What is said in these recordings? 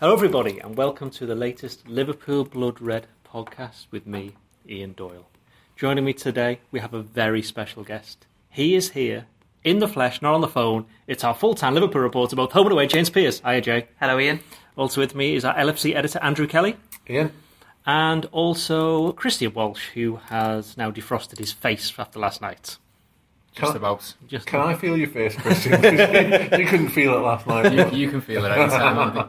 Hello everybody and welcome to the latest Liverpool Blood Red podcast with me, Ian Doyle. Joining me today we have a very special guest. He is here, in the flesh, not on the phone. It's our full-time Liverpool reporter, both home and away, James Pearce. Hiya Jay. Hello Ian. Also with me is our LFC editor Andrew Kelly. Ian. And also Christian Walsh, who has now defrosted his face after last night. Just about. I feel your face, Christian? You couldn't feel it last night. You can feel it any time, aren't you?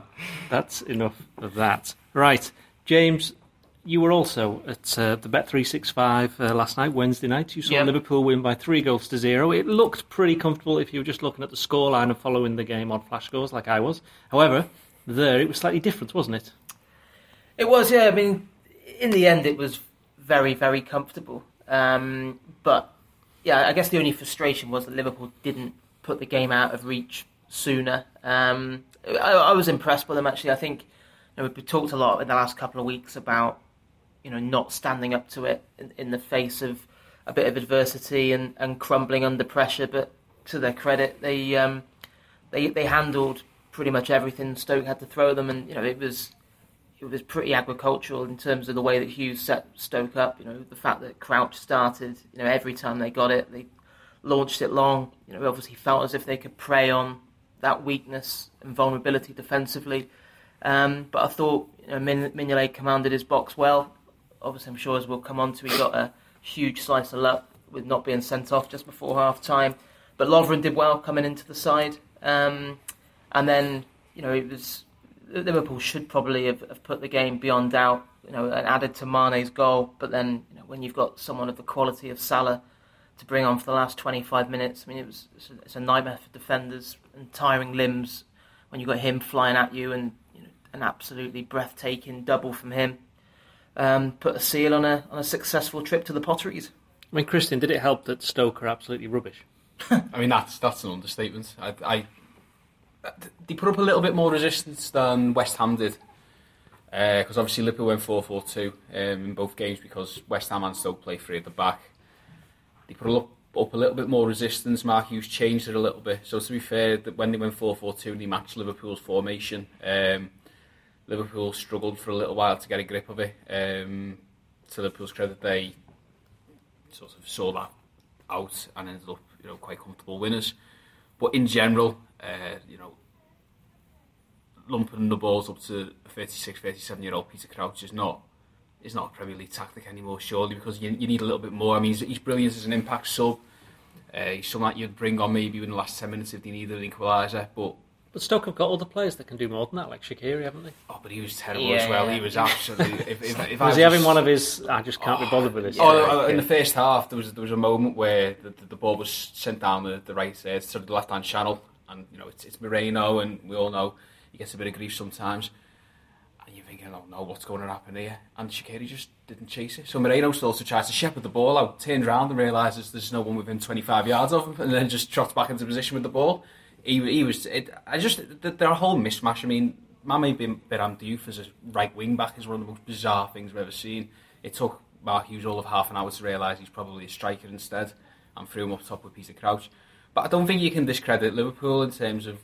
That's enough of that. Right, James, you were also at the Bet365 last night, Wednesday night. You saw Liverpool win by 3-0. It looked pretty comfortable if you were just looking at the scoreline and following the game on flash scores like I was. However, there it was slightly different, wasn't it? It was, yeah. I mean, in the end it was very, very comfortable. But... yeah, I guess the only frustration was that Liverpool didn't put the game out of reach sooner. I was impressed by them, actually. I think we've talked a lot in the last couple of weeks about not standing up to it in the face of a bit of adversity and crumbling under pressure. But to their credit, they handled pretty much everything Stoke had to throw them, and it was pretty agricultural in terms of the way that Hughes set Stoke up. The fact that Crouch started, every time they got it, they launched it long. It obviously felt as if they could prey on that weakness and vulnerability defensively. But I thought Mignolet commanded his box well. Obviously, I'm sure as we'll come on to, he got a huge slice of luck with not being sent off just before half-time. But Lovren did well coming into the side. And then, it was... Liverpool should probably have put the game beyond doubt, and added to Mane's goal. But then, when you've got someone of the quality of Salah to bring on for the last 25 minutes, I mean, it's a nightmare for defenders and tiring limbs when you've got him flying at you and an absolutely breathtaking double from him. Put a seal on a successful trip to the Potteries. I mean, Christian, did it help that Stoke are absolutely rubbish? I mean, that's an understatement. They put up a little bit more resistance than West Ham did, because obviously Liverpool went 4-4-2 in both games because West Ham and Stoke play three at the back. They put up a little bit more resistance. Mark Hughes changed it a little bit. So to be fair, that when they went 4-4-2 and they matched Liverpool's formation, Liverpool struggled for a little while to get a grip of it. To Liverpool's credit, they sort of saw that out and ended up quite comfortable winners. But in general, lumping the balls up to a 36, 37-year-old Peter Crouch is not a Premier League tactic anymore, surely, because you need a little bit more. I mean, he's brilliant as an impact sub. He's someone that you'd bring on maybe in the last 10 minutes if they needed an equaliser. But Stoke have got other players that can do more than that, like Shaqiri, haven't they? Oh, but he was terrible as well. Yeah. He was absolutely... was he having one of his, I just can't be bothered with this? In the first half, there was a moment where the ball was sent down the right side, sort of the left-hand channel. And, it's Moreno, and we all know he gets a bit of grief sometimes. And you're thinking, oh, no, what's going to happen here? And Shaqiri just didn't chase it. So Moreno still tries to shepherd the ball out, turned around and realises there's no one within 25 yards of him, and then just trots back into position with the ball. They're a whole mismatch. I mean, Mane Biram Diouf as a right wing back is one of the most bizarre things we've ever seen. It took Mark Hughes all of half an hour to realise he's probably a striker instead, and threw him up top with Peter Crouch. But I don't think you can discredit Liverpool in terms of,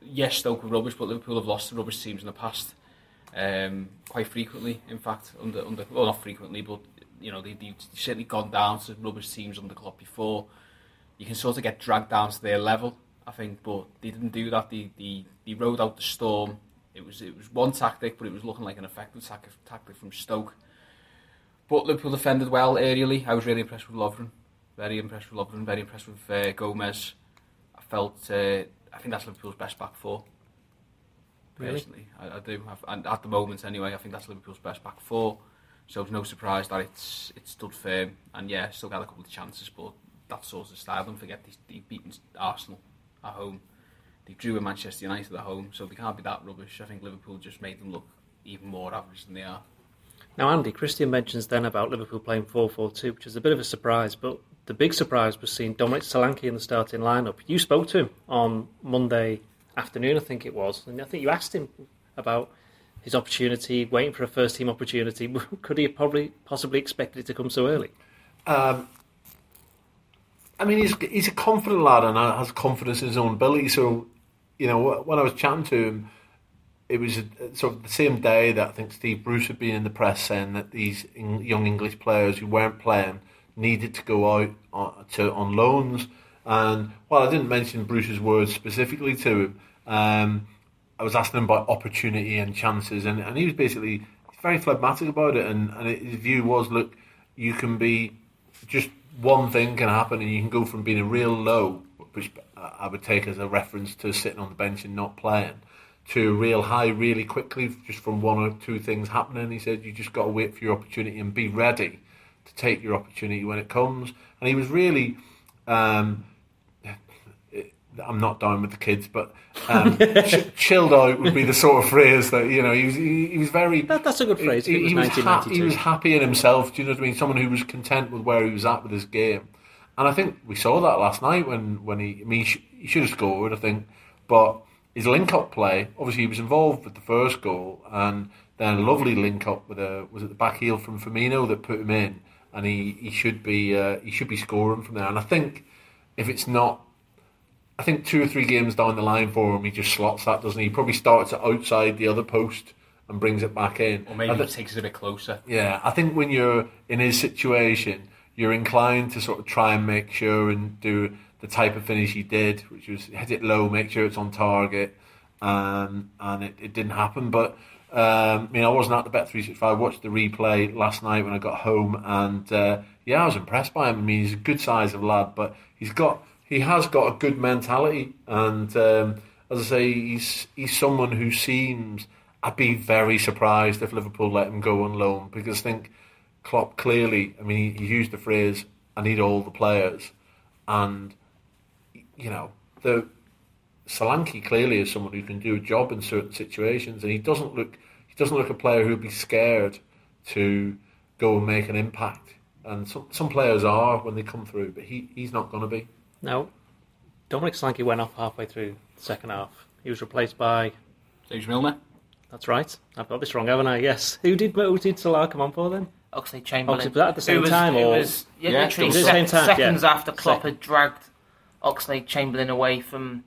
yes, Stoke were rubbish, but Liverpool have lost to rubbish teams in the past, quite frequently, in fact. Well, not frequently, but they've certainly gone down to rubbish teams under Klopp before. You can sort of get dragged down to their level, I think, but they didn't do that. They rode out the storm. It was one tactic, but it was looking like an effective tactic from Stoke. But Liverpool defended well aerially. I was really impressed with Lovren. Very impressed with Lovren, very impressed with Gomez. I think that's Liverpool's best back four. Personally, really? I do. And at the moment, anyway, I think that's Liverpool's best back four. So it's no surprise that it stood firm. And yeah, still got a couple of chances, but that sort of style. Don't forget, they've beaten Arsenal at home. They drew with Manchester United at home, so they can't be that rubbish. I think Liverpool just made them look even more average than they are. Now, Andy, Christian mentions then about Liverpool playing 4-4-2, which is a bit of a surprise, but the big surprise was seeing Dominic Solanke in the starting lineup. You spoke to him on Monday afternoon, I think it was, and I think you asked him about his opportunity, waiting for a first-team opportunity. Could he have possibly expected it to come so early? I mean, he's a confident lad and has confidence in his own ability, so, when I was chatting to him, it was sort of the same day that I think Steve Bruce had been in the press saying that these young English players who weren't playing needed to go out on loans. And while I didn't mention Bruce's words specifically to him, I was asking him about opportunity and chances, and he was basically very phlegmatic about it, and his view was, look, you can be, just one thing can happen, and you can go from being a real low, which I would take as a reference to sitting on the bench and not playing, to a real high really quickly, just from one or two things happening. He said, you just got to wait for your opportunity and be ready to take your opportunity when it comes. And he was really... I'm not down with the kids, but chilled out would be the sort of phrase that, you know, he was very... That's a good phrase. It was 1992. He was happy in himself, do you know what I mean? Someone who was content with where he was at with his game. And I think we saw that last night when he... I mean, he should have scored, I think, but his link-up play, obviously he was involved with the first goal, and then a lovely link-up was at the back heel from Firmino that put him in, and he should be scoring from there. And I think if it's not... I think 2 or 3 games down the line for him, he just slots that, doesn't he? He probably starts it outside the other post and brings it back in. Or maybe he takes it a bit closer. Yeah, I think when you're in his situation, you're inclined to sort of try and make sure and do the type of finish he did, which was hit it low, make sure it's on target, and it didn't happen. But I wasn't at the Bet365. I watched the replay last night when I got home, and I was impressed by him. I mean, he's a good size of lad, but he has got a good mentality, and as I say, he's someone who seems... I'd be very surprised if Liverpool let him go on loan, because I think Klopp clearly... I mean, he used the phrase, I need all the players, and, you know, Solanke clearly is someone who can do a job in certain situations, and he doesn't look a player who would be scared to go and make an impact. And some players are when they come through, but he's not going to be. No, Dominic Solanke went off halfway through the second half. He was replaced by... James Milner. That's right. I've got this wrong, haven't I? Yes. Who did Salah come on for then? Oxlade-Chamberlain. Was that at the same time? Seconds after Klopp had dragged Oxlade-Chamberlain away from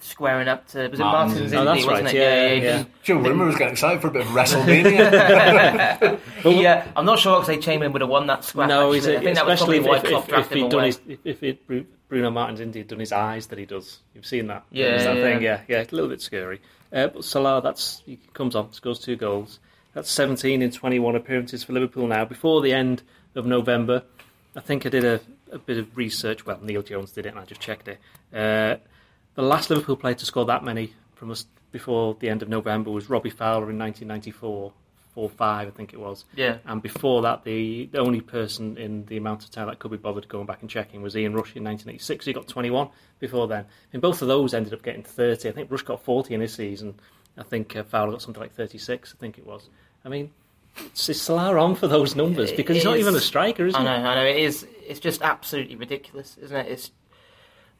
squaring up to... Was it Martin's? Oh, that's right, yeah. Joe Rimmer was getting excited for a bit of WrestleMania. I'm not sure Oxlade-Chamberlain would have won that scrap. No, he's... I think that was probably why Klopp drafted him away. Bruno Martins indeed done his eyes that he does. You've seen that. Yeah, a little bit scary. But Salah, he comes on, scores 2 goals. That's 17 in 21 appearances for Liverpool now. Before the end of November, I think I did a bit of research. Well, Neil Jones did it, and I just checked it. The last Liverpool player to score that many from us before the end of November was Robbie Fowler in 1994, 4-5, I think it was. Yeah. And before that, the only person in the amount of time that could be bothered going back and checking was Ian Rush in 1986. He got 21 before then. And both of those ended up getting 30. I think Rush got 40 in his season. I think Fowler got something like 36, I think it was. I mean, is Salah on for those numbers? Because he's not even a striker, is he? I know, it is. It's just absolutely ridiculous, isn't it?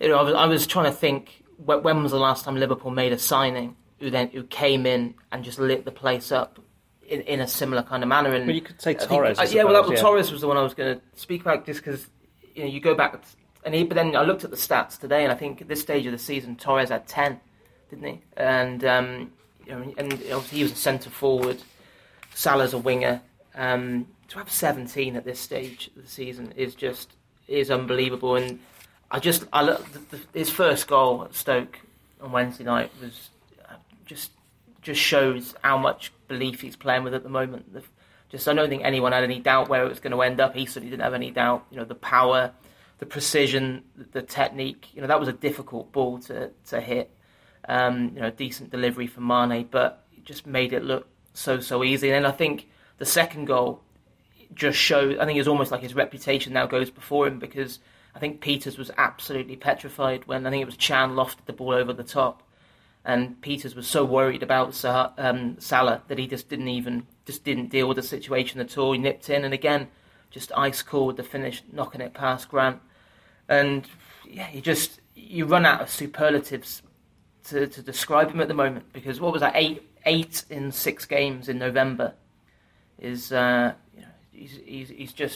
I was trying to think, when was the last time Liverpool made a signing who came in and just lit the place up in a similar kind of manner? And well, you could say Torres. Torres was the one I was going to speak about, just because you go back but then I looked at the stats today, and I think at this stage of the season Torres had 10, didn't he? And and obviously he was a centre forward. Salah's a winger. To have 17 at this stage of the season is unbelievable. And I looked, his first goal at Stoke on Wednesday night was just shows how much belief he's playing with at the moment. I don't think anyone had any doubt where it was going to end up. He certainly didn't have any doubt. The power, the precision, the technique. That was a difficult ball to hit. Decent delivery from Mane, but it just made it look so easy. And then I think the second goal just shows. I think it's almost like his reputation now goes before him, because I think Peters was absolutely petrified when I think it was Chan lofted the ball over the top, and Peters was so worried about Salah that he just didn't deal with the situation at all. He nipped in, and again, just ice cool with the finish, knocking it past Grant. And you run out of superlatives to describe him at the moment, because what was that, eight in 6 games in November? He's just...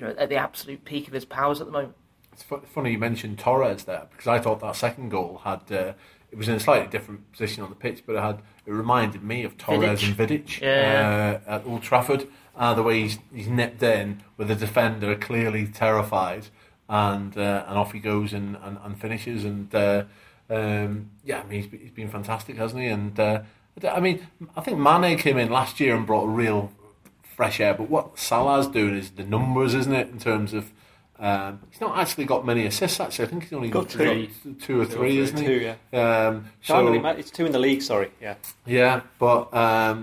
at the absolute peak of his powers at the moment. It's funny you mentioned Torres there, because I thought that second goal had It was in a slightly different position on the pitch, but it reminded me of Torres Vidic. And Vidic at Old Trafford. The way he's nipped in with a defender clearly terrified, and off he goes and finishes. And I mean, he's been fantastic, hasn't he? And I mean, I think Mane came in last year and brought a real fresh air. But what Salah's doing is the numbers, isn't it? In terms of he's not actually got many assists. Actually, I think he's only got two or three, isn't he? Two, yeah. It's two in the league. Sorry, yeah. Yeah, but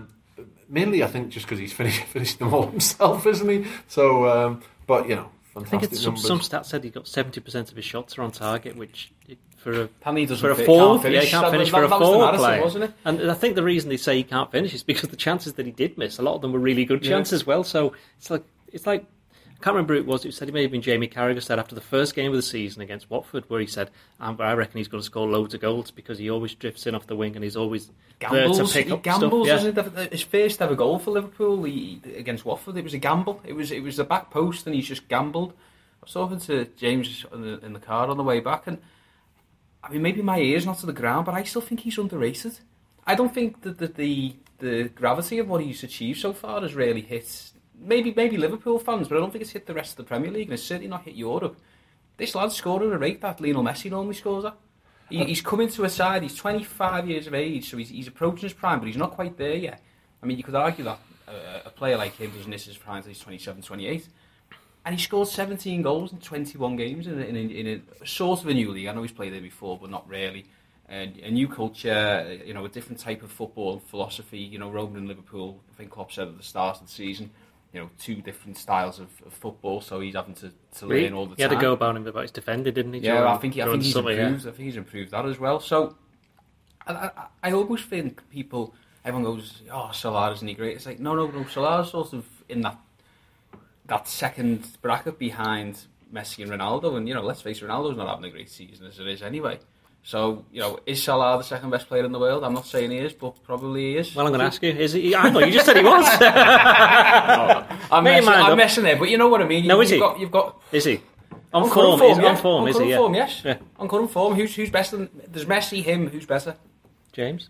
mainly I think just because he's finished them all himself, isn't he? So, but you know, fantastic. I think some stats said he got 70% of his shots are on target, which for a forward player, wasn't it? And I think the reason they say he can't finish is because the chances that he did miss, a lot of them were really good chances. Well, so it's like. I can't remember who it was. It said it may have been Jamie Carragher said after the first game of the season against Watford, where he said, "I reckon he's going to score loads of goals because he always drifts in off the wing and he's always there to pick up stuff." Yeah. His first ever goal for Liverpool against Watford, it was a gamble. It was the back post, and he's just gambled. I was talking to James in the car on the way back, and I mean maybe my ear's not to the ground, but I still think he's underrated. I don't think that the gravity of what he's achieved so far has really hit. Maybe Liverpool fans, but I don't think it's hit the rest of the Premier League, and it's certainly not hit Europe. This lad's scored at a rate that Lionel Messi normally scores at. He's come into a side, he's 25 years of age, so he's approaching his prime, but he's not quite there yet. I mean, you could argue that a player like him doesn't miss his prime until he's 27, 28. And he scored 17 goals in 21 games in a sort of a new league. I know he's played there before, but not really. A new culture, you know, a different type of football philosophy. You know, Rome and Liverpool, I think Klopp said at the start of the season, you know, two different styles of football, so he's having to learn all the time. He had a go about him about his defender, didn't he? Yeah, I think he's improved. Yeah. I think he's improved that as well. So, I always think everyone goes, "Oh, Salah, isn't he great?" It's like, no, Salah's sort of in that second bracket behind Messi and Ronaldo, and you know, let's face it, Ronaldo's not having a great season as it is anyway. So, you know, is Salah the second best player in the world? I'm not saying he is, but probably he is. Well, I'm going to ask you, is he? I thought you just said he was. I'm messing there, but you know what I mean. No, is he? You've got. Is he? On current form, yes. Yeah. On current form, who's better? There's Messi, him, who's better? James,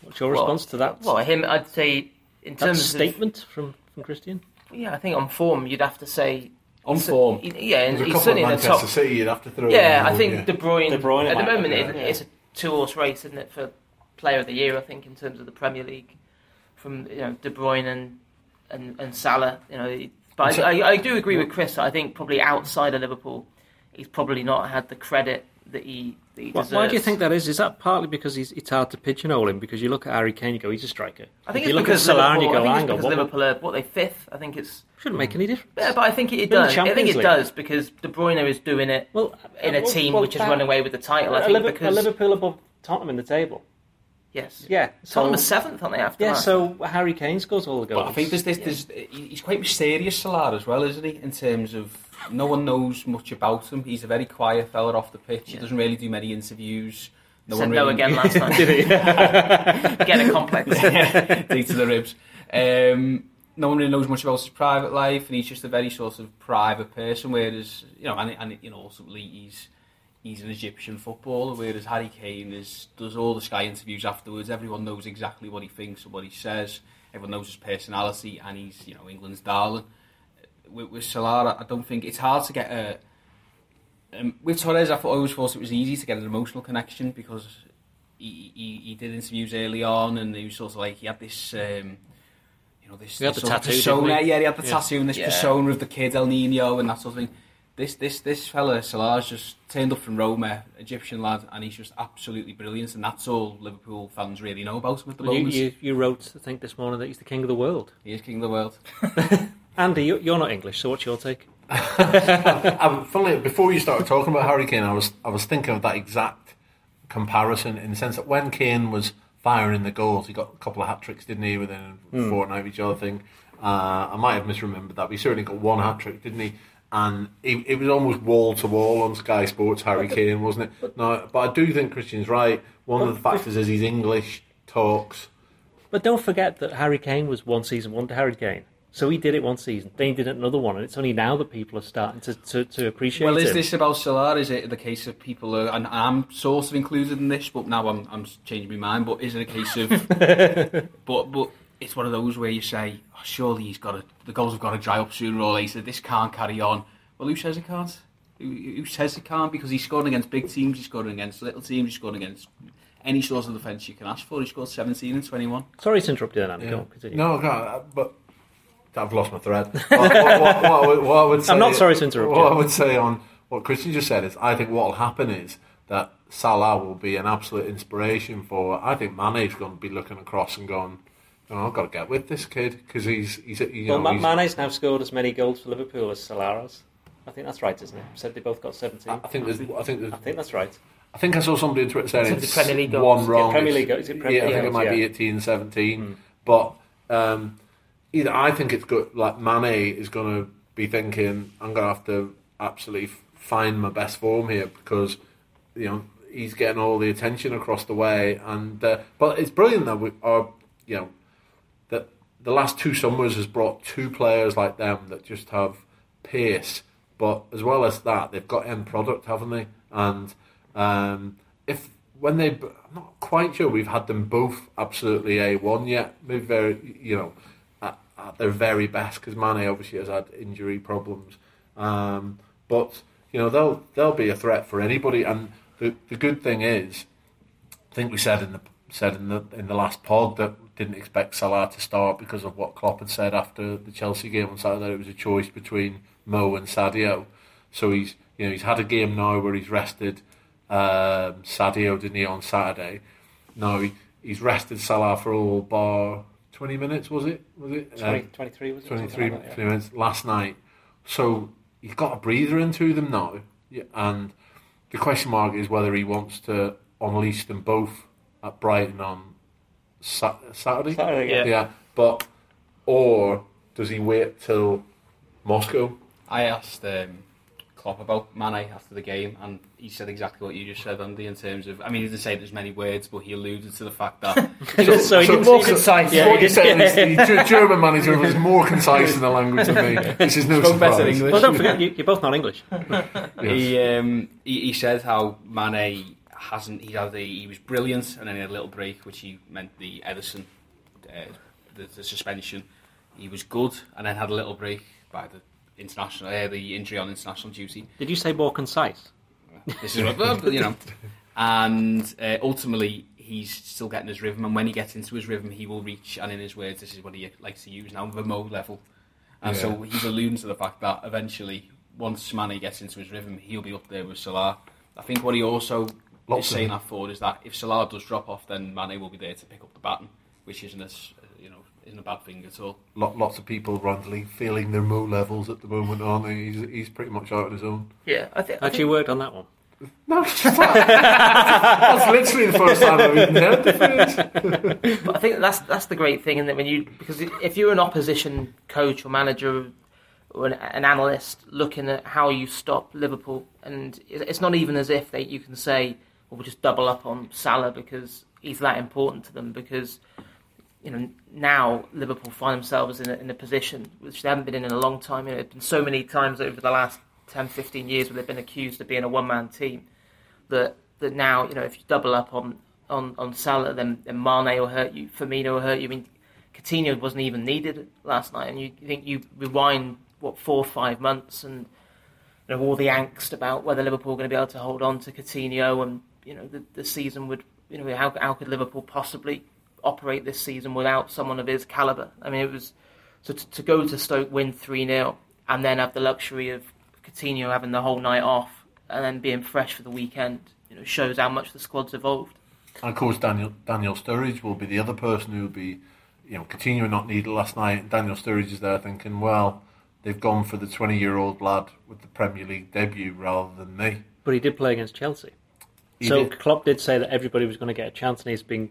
what's your response to that? Well, him, I'd say, in terms of... statement from Christian? Yeah, I think on form, you'd have to say... On form. Yeah, and he's certainly in the top. City, you'd have to throw I think De Bruyne at the moment, it's a two-horse race, isn't it, for Player of the Year, I think, in terms of the Premier League, from, you know, De Bruyne and Salah. You know, but I do agree with Chris. I think probably outside of Liverpool, he's probably not had the credit that he deserves. Why do you think that is? Is that partly because it's hard to pigeonhole him? Because you look at Harry Kane, you go, he's a striker. I think if you look at Salah and you go, hang on. Because Liverpool are, what, they fifth? I think it's... Shouldn't make any difference. Yeah, but I think it does. I think it does because De Bruyne is doing it in a team which has run away with the title. I think because Liverpool above Tottenham in the table. Yes. Yeah. Tottenham are seventh, aren't they? So Harry Kane scores all the goals. But I think he's quite mysterious, Salah, as well, isn't he? In terms of no one knows much about him. He's a very quiet fella off the pitch. Yeah. He doesn't really do many interviews. No, again last night. Did he? Again, a complex. Dig to the ribs. No one really knows much about his private life, and he's just a very sort of private person. Whereas, you know, and you know, ultimately he's an Egyptian footballer. Whereas Harry Kane does all the Sky interviews afterwards. Everyone knows exactly what he thinks and what he says. Everyone knows his personality, and he's, you know, England's darling. With Salah, I don't think it's hard to get a. With Torres, I always thought it was easy to get an emotional connection because he did interviews early on, and he was sort of like he had this. You know, he had the tattoo and this persona of the kid El Nino and that sort of thing. This fella Salah's just turned up from Roma, Egyptian lad, and he's just absolutely brilliant, and that's all Liverpool fans really know about him at the moment. You wrote, I think, this morning that he's the king of the world. He is king of the world. Andy, you're not English, so what's your take? Funnily, before you started talking about Harry Kane, I was thinking of that exact comparison in the sense that when Kane was firing the goals, he got a couple of hat-tricks, didn't he, within a fortnight of each other thing. I might have misremembered that, but he certainly got one hat-trick, didn't he? And it was almost wall-to-wall on Sky Sports, Harry Kane, wasn't it? But I do think Christian's right. One of the factors is he's English, talks. But don't forget that Harry Kane was one season wonder Harry Kane. So he did it one season, then he did it another one, and it's only now that people are starting to appreciate it. Well, is this about Salah? Is it the case of people are, and I'm sort of included in this, but now I'm changing my mind, but is it a case of... but it's one of those where you say, oh, surely the goals have got to dry up sooner or later, this can't carry on. Well, who says it can't? Who says it can't? Because he's scored against big teams, he's scored against little teams, he's scored against... any sort of defence you can ask for. He scored 17 and 21. Sorry to interrupt you then, Andy. Yeah. Go on, continue. No, but I've lost my thread. What I would say, I'm not sorry to interrupt you. What I would say on what Christian just said is I think what will happen is that Salah will be an absolute inspiration for... I think Mane's going to be looking across and going, oh, I've got to get with this kid because he's Mane's now scored as many goals for Liverpool as Salah has. I think that's right, isn't it? Said they both got 17. I think that's right. I think I saw somebody on Twitter saying it's one wrong. I think it might be 18, 17. Mm. But either I think it's good. Like Mane is going to be thinking, I'm going to have to absolutely find my best form here because he's getting all the attention across the way. And but it's brilliant that we are that the last two summers has brought two players like them that just have pace. But as well as that, they've got end product, haven't they? And I'm not quite sure we've had them both absolutely A1 yet. Maybe very, at their very best because Mane obviously has had injury problems. But they'll be a threat for anybody. And the good thing is, I think we said in the last pod that didn't expect Salah to start because of what Klopp had said after the Chelsea game on Saturday. It was a choice between Mo and Sadio. So he's had a game now where he's rested. Sadio didn't he on Saturday? No, he's rested Salah for all bar 20 minutes. Was it 23? Was it 23 like that, yeah. minutes last night? So he's got a breather into them now, and the question mark is whether he wants to unleash them both at Brighton on Saturday yeah. But or does he wait till Moscow? I asked Klopp about Mane after the game, and he said exactly what you just said, Andy, in terms of... I mean, he didn't say there's many words, but he alluded to the fact that... The German manager was more concise in the language than me. This is no surprise. Better English. Well, don't forget, you're both not English. Yes. He said how Mane hasn't... He was brilliant, and then he had a little break, which he meant the Edison, the suspension. He was good, and then had a little break by the... international, the injury on international duty. Did you say more concise? This is what And ultimately, he's still getting his rhythm, and when he gets into his rhythm, he will reach. And in his words, this is what he likes to use now, the Mo level. And so he's alluding to the fact that eventually, once Mane gets into his rhythm, he'll be up there with Salah. I think what he also is saying that for is that if Salah does drop off, then Mane will be there to pick up the baton, which isn't as isn't a bad thing at all. Lots of people randomly feeling their Mo levels at the moment, aren't they? He's pretty much out on his own. Yeah, I think you worked on that one? No, that's literally the first time I've even heard the phrase. But I think that's the great thing, and that because if you're an opposition coach or manager or an analyst looking at how you stop Liverpool, and it's not even as if you can say, well, we'll just double up on Salah because he's that important to them, because. Now Liverpool find themselves in a position which they haven't been in a long time. It's been so many times over the last 10, 15 years where they've been accused of being a one-man team that now, if you double up on Salah, then Mane will hurt you, Firmino will hurt you. I mean, Coutinho wasn't even needed last night, and you think you rewind, 4 or 5 months, and all the angst about whether Liverpool are going to be able to hold on to Coutinho, and, the season would, how could Liverpool possibly... operate this season without someone of his calibre. I mean, it was so to go to Stoke, win 3-0, and then have the luxury of Coutinho having the whole night off and then being fresh for the weekend. Shows how much the squad's evolved. And of course, Daniel Sturridge will be the other person who will be, Coutinho not needed last night. And Daniel Sturridge is there thinking, well, they've gone for the 20-year-old lad with the Premier League debut rather than me. But he did play against Chelsea. Klopp did say that everybody was going to get a chance, and he's being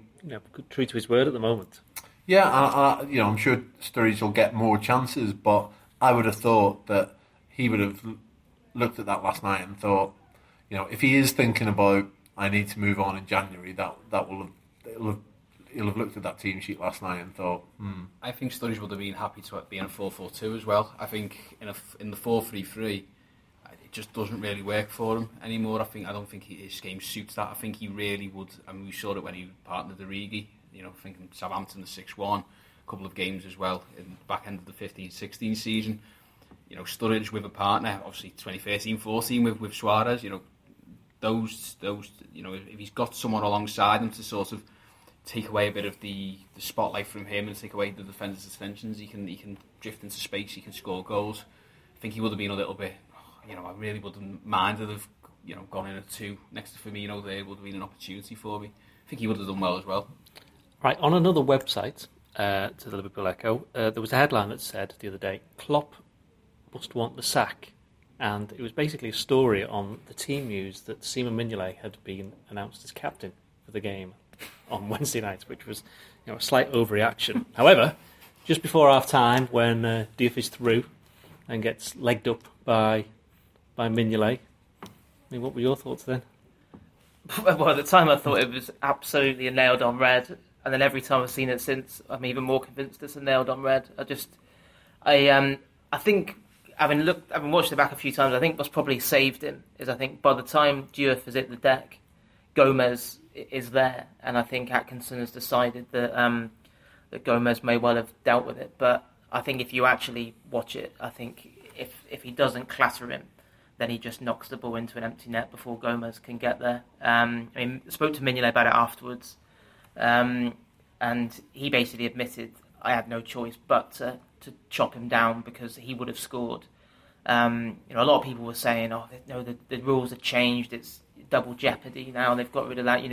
true to his word at the moment. Yeah, I'm sure Sturridge will get more chances, but I would have thought that he would have looked at that last night and thought, if he is thinking about I need to move on in January, that will have, it'll have he'll have looked at that team sheet last night and thought, I think Sturridge would have been happy to be in a 4-4-2 as well. I think in the 4-3-3, it just doesn't really work for him anymore. I don't think his game suits that. I think he really would, and we saw it when he partnered Origi, I think in Southampton the 6-1, a couple of games as well in the back end of the 15-16 season. Sturridge with a partner, obviously 2013-14 with Suarez, those if he's got someone alongside him to sort of take away a bit of the spotlight from him and take away the defender's attentions, he can drift into space, he can score goals. I think he would have been a little bit, I really wouldn't mind that have gone in at 2 next to Firmino. There would have been an opportunity for me. I think he would have done well as well. Right, on another website, to the Liverpool Echo, there was a headline that said the other day, Klopp must want the sack. And it was basically a story on the team news that Simon Mignolet had been announced as captain for the game on Wednesday night, which was a slight overreaction. However, just before half time, when Diouf is through and gets legged up by Mignolet, what were your thoughts then? Well, at the time I thought it was absolutely a nailed on red, and then every time I've seen it since, I'm even more convinced it's a nailed on red. I think, having watched it back a few times, I think what's probably saved him is, I think by the time Diouf is at the deck, Gomez is there, and I think Atkinson has decided that Gomez may well have dealt with it. But I think if you actually watch it, I think if he doesn't clatter him, then he just knocks the ball into an empty net before Gomez can get there. I spoke to Mignolet about it afterwards, and he basically admitted, I had no choice but to chop him down because he would have scored. A lot of people were saying, the rules have changed. It's double jeopardy now. They've got rid of that,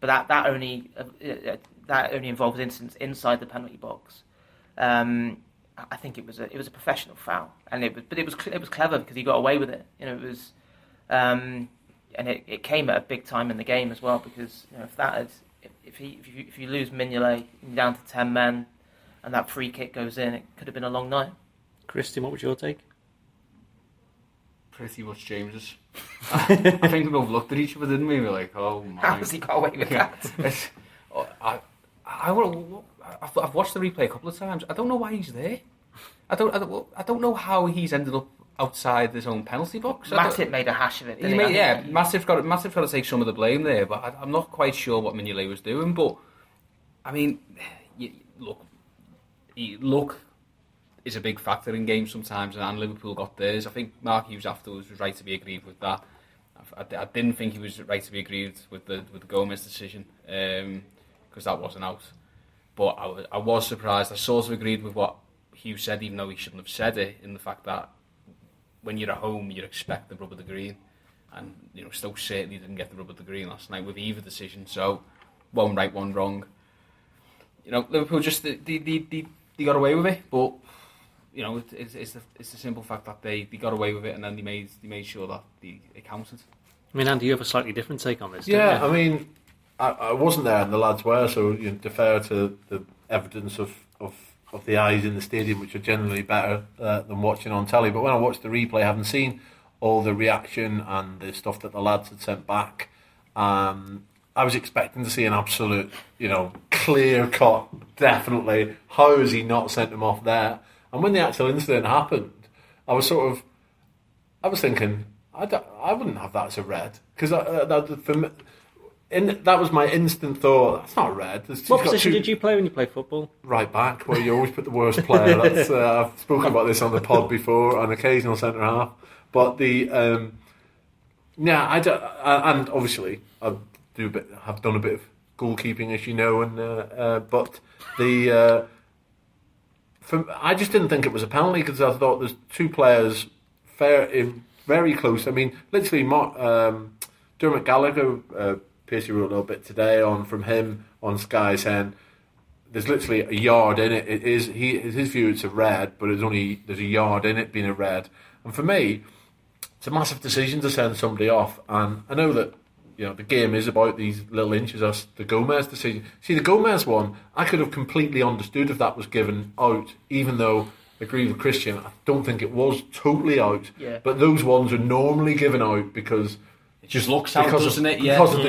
but that only involves incidents inside the penalty box. I think it was a professional foul, and it was clever because he got away with it. It came at a big time in the game as well because if you lose Mignolet down to 10 men. And that free kick goes in, it could have been a long night. Christian, what was your take? Pretty much James's. I think we both looked at each other, didn't we? We were like, oh my. How has he got away with that? I've watched the replay a couple of times. I don't know why he's there. I don't know how he's ended up outside his own penalty box. Matip made a hash of it, didn't he? Matip's got to take some of the blame there, but I'm not quite sure what Mignolet was doing. But, Luck is a big factor in games sometimes, and Liverpool got theirs. I think Mark Hughes afterwards was right to be aggrieved with that. I didn't think he was right to be aggrieved with the Gomez decision because that wasn't out. But I was surprised. I sort of agreed with what Hughes said, even though he shouldn't have said it, in the fact that when you're at home, you expect the rubber to green, and Stoke certainly didn't get the rubber to green last night with either decision. So one right, one wrong. Liverpool just they got away with it, but it's the simple fact that they got away with it, and then they made sure that they counted. Andy, you have a slightly different take on this. Yeah, didn't you? I wasn't there, and the lads were, so defer to the evidence of the eyes in the stadium, which are generally better than watching on telly. But when I watched the replay, having seen all the reaction and the stuff that the lads had sent back, I was expecting to see an absolute, clear cut, definitely. How has he not sent him off there? And when the actual incident happened, I was thinking, I wouldn't have that as a red. Because that was my instant thought, that's not red. What position did you play when you played football? Right back, where you always put the worst player. I've spoken about this on the pod before, an occasional centre-half. But and obviously, I've done a bit of goalkeeping, as you know, and I just didn't think it was a penalty because I thought there's two players very close. Literally, Dermot Gallagher, Pearcey wrote a little bit today from him on Sky saying there's literally a yard in it. It is his view it's a red, but there's a yard in it being a red. And for me, it's a massive decision to send somebody off, and I know that. The game is about these little inches. That's the Gomez decision. See, the Gomez one, I could have completely understood if that was given out, even though, I agree with Christian, I don't think it was totally out. Yeah. But those ones are normally given out because It just looks out, doesn't it? Yeah, because of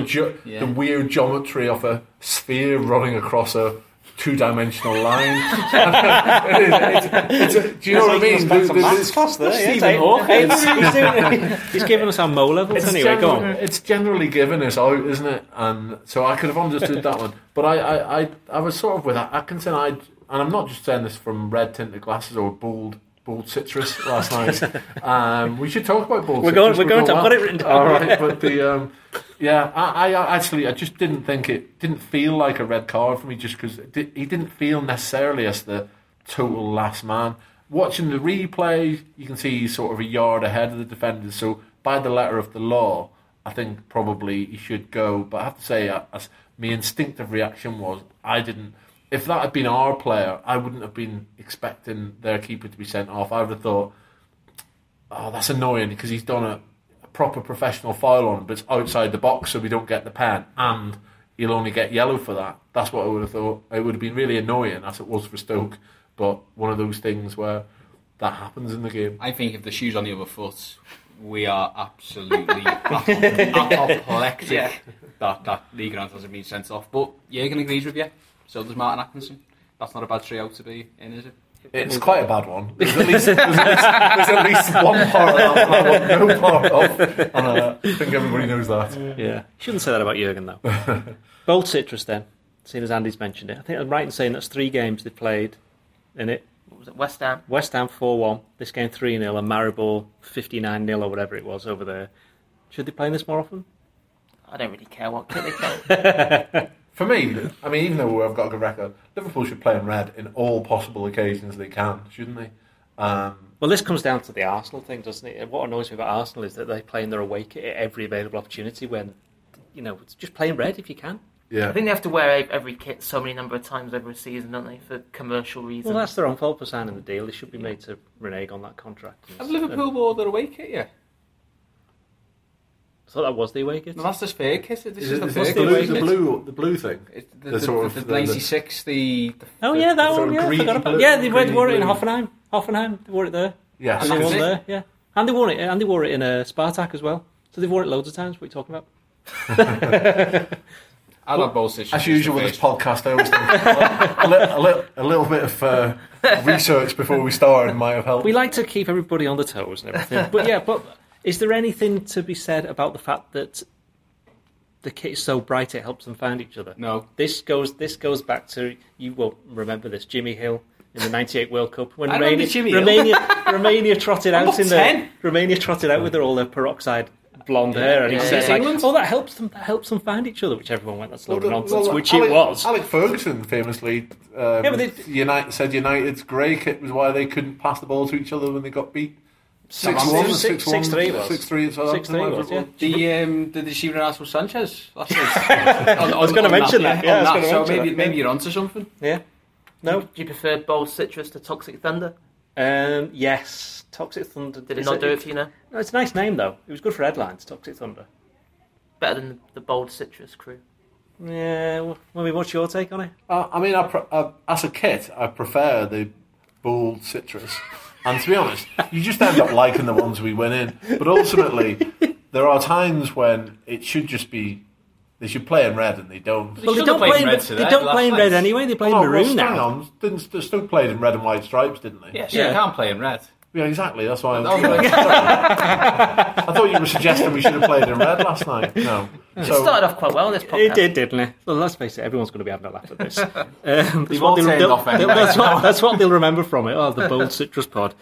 the weird geometry of a sphere running across a two-dimensional line. Do you know what I mean? He's giving us our mo levels anyway. Go on. It's generally giving us out, isn't it? And so I could have understood that one, but I was sort of with Atkinson. And I'm not just saying this from red-tinted glasses or Bold Citrus last night. We should talk about Bold Citrus. We're going to. I've got it written down. All right, but I just didn't think it didn't feel like a red card for me, just because he didn't feel necessarily as the total last man. Watching the replay, you can see he's sort of a yard ahead of the defenders. So by the letter of the law, I think probably he should go. But I have to say, as my instinctive reaction was, I didn't. If that had been our player, I wouldn't have been expecting their keeper to be sent off. I would have thought, oh, that's annoying because he's done a proper professional foul on him, but it's outside the box, so we don't get the pen, and he'll only get yellow for that. That's what I would have thought. It would have been really annoying, as it was for Stoke, but one of those things where that happens in the game. I think if the shoe's on the other foot, we are absolutely apoplectic that Lee Grant hasn't been sent off. But Jürgen agrees with you. So does Martin Atkinson. That's not a bad trio to be in, is it? It's quite a bad one. There's at least one part of that I want no part of. And I think everybody knows that. Yeah. Shouldn't say that about Jürgen, though. Bold Citrus, then, seeing as Andy's mentioned it. I think I'm right in saying that's 3 games they played in it. What was it? West Ham 4-1. This game 3-0 and Maribor 59-0 or whatever it was over there. Should they play this more often? I don't really care what kit they play. For me, I mean, even though I've got a good record, Liverpool should play in red in all possible occasions they can, shouldn't they? Well, this comes down to the Arsenal thing, doesn't it? What annoys me about Arsenal is that they play in their away kit at every available opportunity when, just play in red if you can. Yeah. I think they have to wear every kit so many number of times over a season, don't they, for commercial reasons. Well, that's their own fault for signing the deal. They should be made to renege on that contract. Have Liverpool wore their away kit, yeah? I thought that was the away kit. No, that's the spare kit. This is the blue thing. The 96, the one. Yeah, they wore it in Hoffenheim. Hoffenheim, they wore it there. Yeah, and they won there. Yeah, and they wore it in Spartak as well. So they've worn it loads of times. What are you talking about? I love Bold Citrus. As usual with this podcast, I always think a little bit of research before we start might have helped. We like to keep everybody on the toes and everything. But. Is there anything to be said about the fact that the kit is so bright it helps them find each other? No. This goes back to, you won't remember this, Jimmy Hill in the 98 World Cup when Romania trotted out with all their peroxide blonde hair, and he says, like, "Oh, that helps them find each other," which everyone went, "That's a load of nonsense," which it was. Alec Ferguson famously said United's grey kit was why they couldn't pass the ball to each other when they got beat. 6-3 Did they see Renato Sanchez? That's it. I was going to mention that. Maybe you're onto something. Yeah. No. Do you prefer Bold Citrus to Toxic Thunder? Yes, Toxic Thunder. Did it not do it for you now? No, it's a nice name though. It was good for headlines. Toxic Thunder. Better than the Bold Citrus crew. Yeah. Well, what's your take on it? As a kit, I prefer the Bold Citrus. And to be honest, you just end up liking the ones we win in. But ultimately, there are times when it should just be, they should play in red and they don't. Well, they don't play in red anyway. They play in maroon now. Hang on, they still played in red and white stripes, didn't they? Yeah, you can't play in red. Yeah, exactly. That's why I thought you were suggesting we should have played in red last night. No. It started off quite well, this podcast. It did, didn't it? Well, let's face it, everyone's going to be having a laugh at this. That's what they'll remember from it. Oh, the Bold Citrus pod.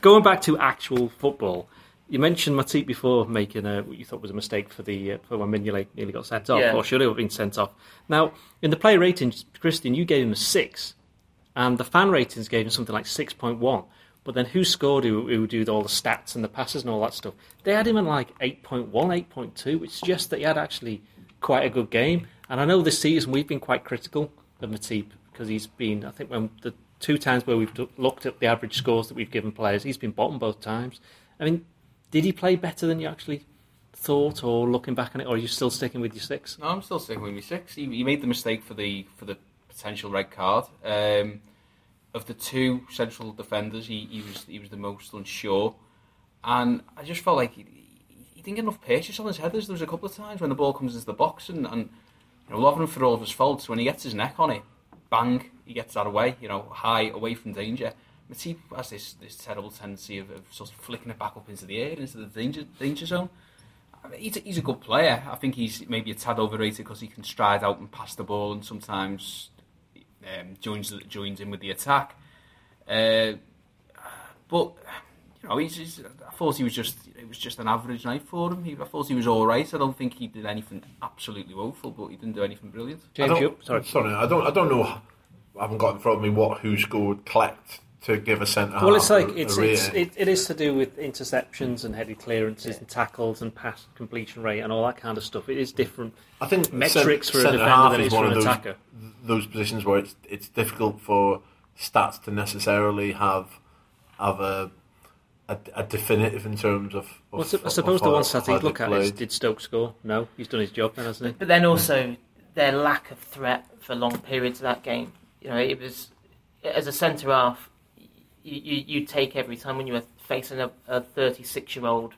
Going back to actual football, you mentioned Matip before making what you thought was a mistake for when Mignolet nearly got sent off, or should have been sent off. Now, in the player ratings, Christian, you gave him a 6, and the fan ratings gave him something like 6.1. But then who scored, who did all the stats and the passes and all that stuff, they had him in like 8.1, 8.2, which suggests that he had actually quite a good game. And I know this season we've been quite critical of Matip because he's been, I think when the 2 times where we've looked at the average scores that we've given players, he's been bottom both times. I mean, did he play better than you actually thought, or looking back on it, or are you still sticking with your 6? No, I'm still sticking with my 6. He made the mistake for the potential red card. Of the 2 central defenders, he was the most unsure, and I just felt like he didn't get enough purchase on his headers. There was a couple of times when the ball comes into the box and you know, Lovren, for all of his faults, when he gets his neck on it, bang, he gets that away, you know, high, away from danger. Matip has this terrible tendency of sort of flicking it back up into the air, into the danger zone. I mean, he's a good player. I think he's maybe a tad overrated because he can stride out and pass the ball and sometimes joins in with the attack. But you know, I thought it was just an average night for him. I thought he was all right. I don't think he did anything absolutely woeful, but he didn't do anything brilliant. I don't know. I haven't got in front of me who scored collect to give a centre half. Well, it's like it is to do with interceptions and headed clearances and tackles and pass completion rate and all that kind of stuff. It is different. I think metrics for a defender than for an attacker. Those positions where it's difficult for stats to necessarily have a definitive in terms of. Well, I suppose the one stat he'd look at is, did Stoke score? No, he's done his job then, hasn't he? But then also their lack of threat for long periods of that game. You know, it was, as a centre half, you take every time when you were facing a 36-year-old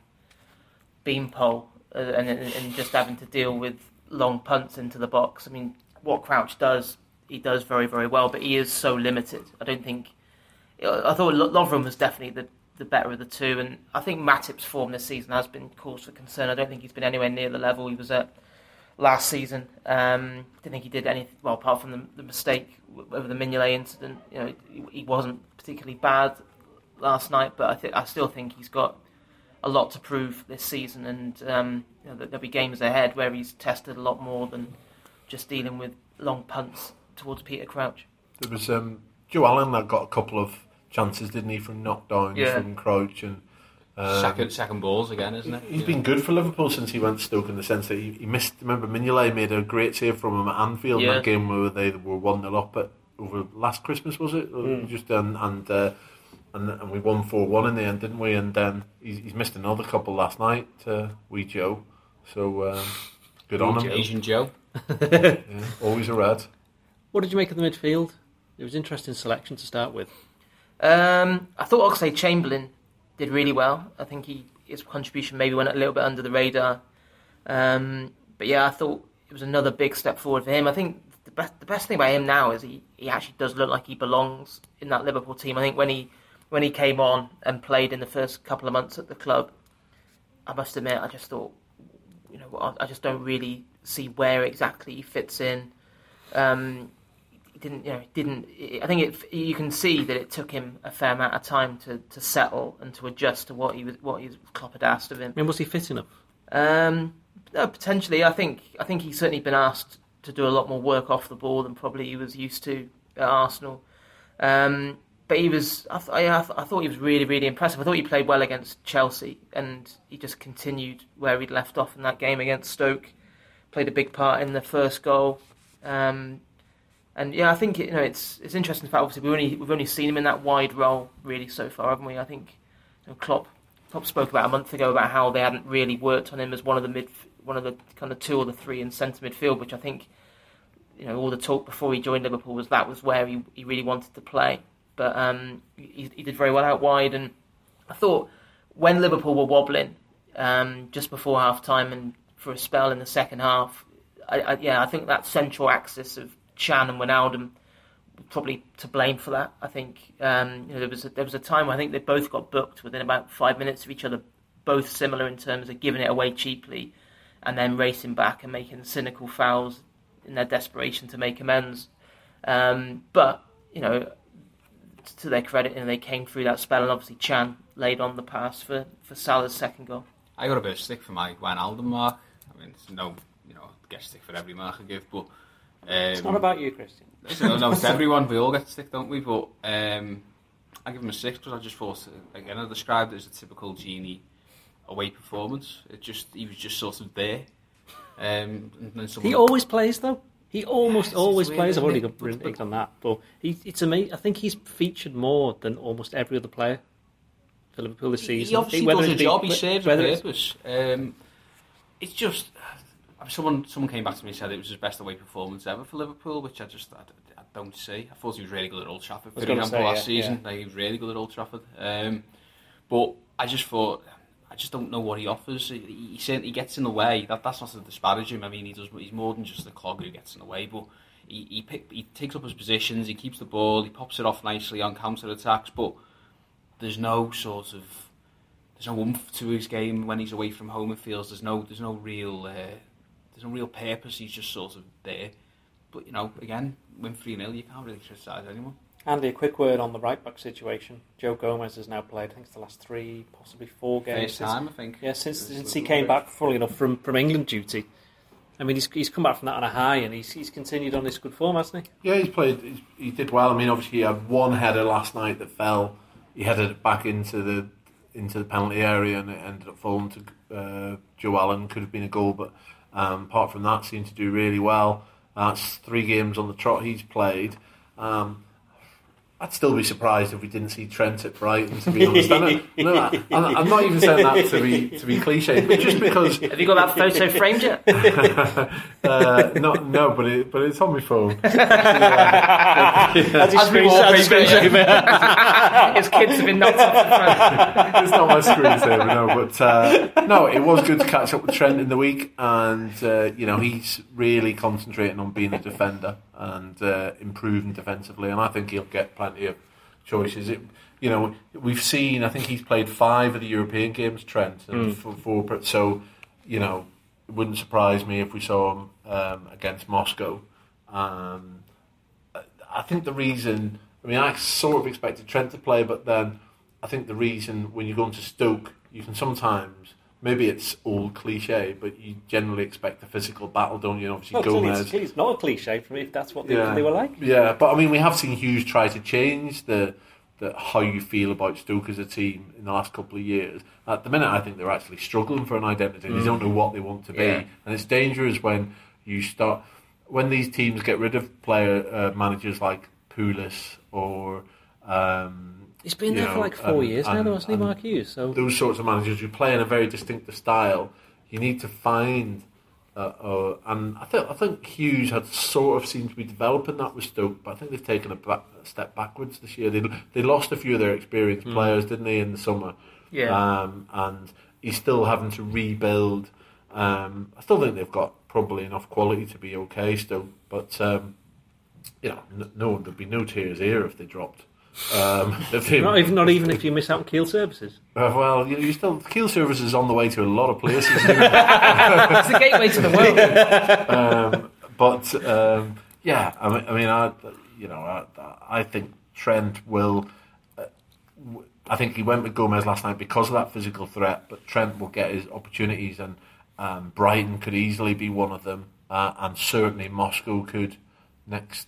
beanpole and just having to deal with long punts into the box. I mean, what Crouch does, he does very, very well, but he is so limited. I thought Lovren was definitely the better of the two, and I think Matip's form this season has been cause for concern. I don't think he's been anywhere near the level he was at last season. Didn't think he did anything well apart from the mistake over the Mignolet incident. You know, he wasn't particularly bad last night, but I still think he's got a lot to prove this season, and you know, there'll be games ahead where he's tested a lot more than just dealing with long punts towards Peter Crouch. There was Joe Allen that got a couple of chances, didn't he, from knockdowns, from Crouch and. Second balls again, isn't it? He's been good for Liverpool since he went to Stoke, in the sense that he missed. Remember, Mignolet made a great save from him at Anfield in that game where they were 1-0 up over last Christmas, was it? Just and we won 4-1 in the end, didn't we? And then he's missed another couple last night, wee Joe. So good on him. Asian Joe. Yeah, always a red. What did you make of the midfield? It was an interesting selection to start with. I thought Oxlade-Chamberlain did really well. I think his contribution maybe went a little bit under the radar. But yeah, I thought it was another big step forward for him. I think the best thing about him now is he actually does look like he belongs in that Liverpool team. I think when he came on and played in the first couple of months at the club, I must admit, I just thought, you know, I just don't really see where exactly he fits in. You can see that it took him a fair amount of time to settle and to adjust to what Klopp had asked of him. I mean, was he fit enough? No, potentially. I think he's certainly been asked to do a lot more work off the ball than probably he was used to at Arsenal. But he was. I thought he was really, really impressive. I thought he played well against Chelsea, and he just continued where he'd left off in that game against Stoke. Played a big part in the first goal. And yeah, I think, you know, it's interesting. In fact, obviously we've only seen him in that wide role really so far, haven't we? I think, you know, Klopp spoke about a month ago about how they hadn't really worked on him as one of the kind of two or the three in centre midfield, which I think, you know, all the talk before he joined Liverpool was where he really wanted to play. But he did very well out wide, and I thought when Liverpool were wobbling just before half time and for a spell in the second half, I think that central axis of Chan and Wijnaldum probably to blame for that. I think you know, there was a time where I think they both got booked within about 5 minutes of each other, both similar in terms of giving it away cheaply and then racing back and making cynical fouls in their desperation to make amends. But you know, to their credit, you know, they came through that spell, and obviously Chan laid on the pass for Salah's second goal. I got a bit of stick for my Wijnaldum mark. I mean, it's no, you know, get stick for every mark I give, but. It's not about you, Christian. No, it's everyone. We all get stick, don't we? But I give him a 6 because I just thought, again, I described it as a typical Genie away performance. He was just sort of there. He always plays, though. He almost always plays. I've already got brilliant on that. But it's amazing. I think he's featured more than almost every other player for Liverpool this season. He obviously does a job. He serves a purpose. It's just. Someone came back to me and said it was his best away performance ever for Liverpool, which I don't see. I thought he was really good at Old Trafford, for example, last season. Yeah. Like, he was really good at Old Trafford. But I just thought, I just don't know what he offers. He certainly gets in the way. That's not to disparage him. I mean, he's more than just a cog who gets in the way. But he takes up his positions. He keeps the ball. He pops it off nicely on counter attacks. But there's no oomph to his game when he's away from home. It feels there's no real purpose. He's just sort of there. But again, win 3-0, you can't really criticise anyone. Andy, a quick word on the right-back situation. Joe Gomez has now played, I think it's the last 3, possibly 4 games. First time, I think. Yeah, since he came back, funnily enough, from England duty. I mean, he's come back from that on a high, and he's continued on this good form, hasn't he? Yeah, he's played. He did well. I mean, obviously, he had one header last night that fell. He headed it back into the penalty area, and it ended up falling to Joe Allen. Could have been a goal, but apart from that, seemed to do really well. That's 3 games on the trot he's played. I'd still be surprised if we didn't see Trent at Brighton, to be honest. I'm not even saying that to be cliche, but just because... Have you got that photo framed yet? No, but it's on my phone. His kids have been knocked off the front. It's not my screensaver, no, but it was good to catch up with Trent in the week, and he's really concentrating on being a defender and improving defensively, and I think he'll get plenty of choices. We've seen, I think he's played 5 of the European games, Trent, and 4, so it wouldn't surprise me if we saw him against Moscow. I think the reason, I sort of expected Trent to play, but then I think the reason when you're going to Stoke, you can sometimes, maybe it's all cliche, but you generally expect the physical battle, don't you? And obviously, Gomez. It's not a cliche for me if that's what they were like. Yeah, but we have seen Hughes try to change the how you feel about Stoke as a team in the last couple of years. At the minute, I think they're actually struggling for an identity. They don't know what they want to be, and it's dangerous when you start when these teams get rid of player managers like Pulis or. He's been there for 4 years now, wasn't he, Mark Hughes? So. Those sorts of managers who play in a very distinctive style, you need to find... and I think Hughes had sort of seemed to be developing that with Stoke, but I think they've taken a step backwards this year. They lost a few of their experienced players, didn't they, in the summer? Yeah. And he's still having to rebuild. I still think they've got probably enough quality to be okay still, but there'd be no tears here if they dropped. Not even if you miss out on Keel Services. You still Keel Services is on the way to a lot of places. It's the gateway to the world. I think Trent will. I think he went with Gomez last night because of that physical threat, but Trent will get his opportunities, and Brighton could easily be one of them, and certainly Moscow could next.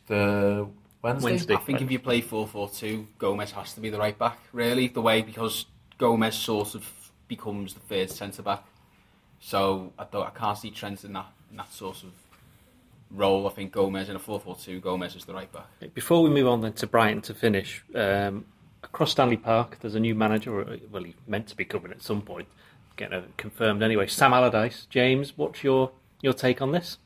Wednesday. I think if you play 4-4-2, Gomez has to be the right back, really, because Gomez sort of becomes the third centre back. So I can't see Trent in that sort of role. I think Gomez in a 4-4-2, Gomez is the right back. Before we move on then to Brighton to finish, across Stanley Park, there's a new manager. Well, he's meant to be coming at some point, getting confirmed anyway. Sam Allardyce. James, what's your take on this?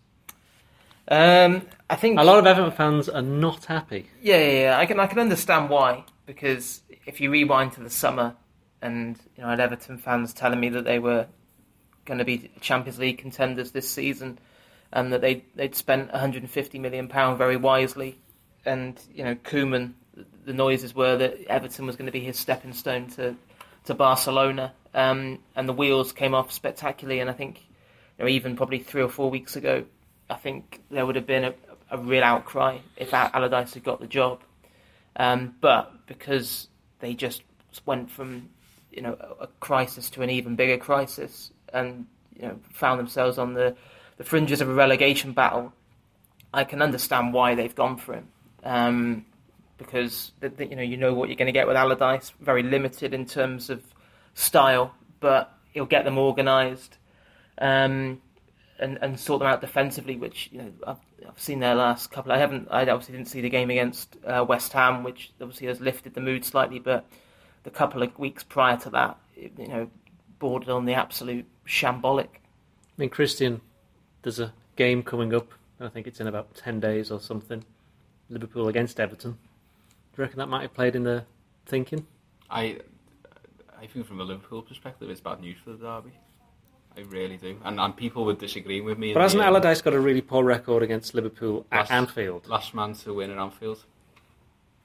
I think a lot of Everton fans are not happy. Yeah. I can understand why, because if you rewind to the summer, and I had Everton fans telling me that they were going to be Champions League contenders this season, and that they'd spent £150 million very wisely, and Koeman, the noises were that Everton was going to be his stepping stone to Barcelona, and the wheels came off spectacularly. And I think even probably 3 or 4 weeks ago, I think there would have been a real outcry if Allardyce had got the job. But because they just went from a crisis to an even bigger crisis, and found themselves on the fringes of a relegation battle, I can understand why they've gone for him. Because you know what you're going to get with Allardyce, very limited in terms of style, but he'll get them organised. And sort them out defensively, which I've seen their last couple. I obviously didn't see the game against West Ham, which obviously has lifted the mood slightly. But the couple of weeks prior to that, it, bordered on the absolute shambolic. Christian, there's a game coming up. I think it's in about 10 days or something. Liverpool against Everton. Do you reckon that might have played in the thinking? I I think from a Liverpool perspective, it's bad news for the derby. I really do. And people would disagree with me. But hasn't Allardyce got a really poor record against Liverpool at Anfield? Last man to win at Anfield.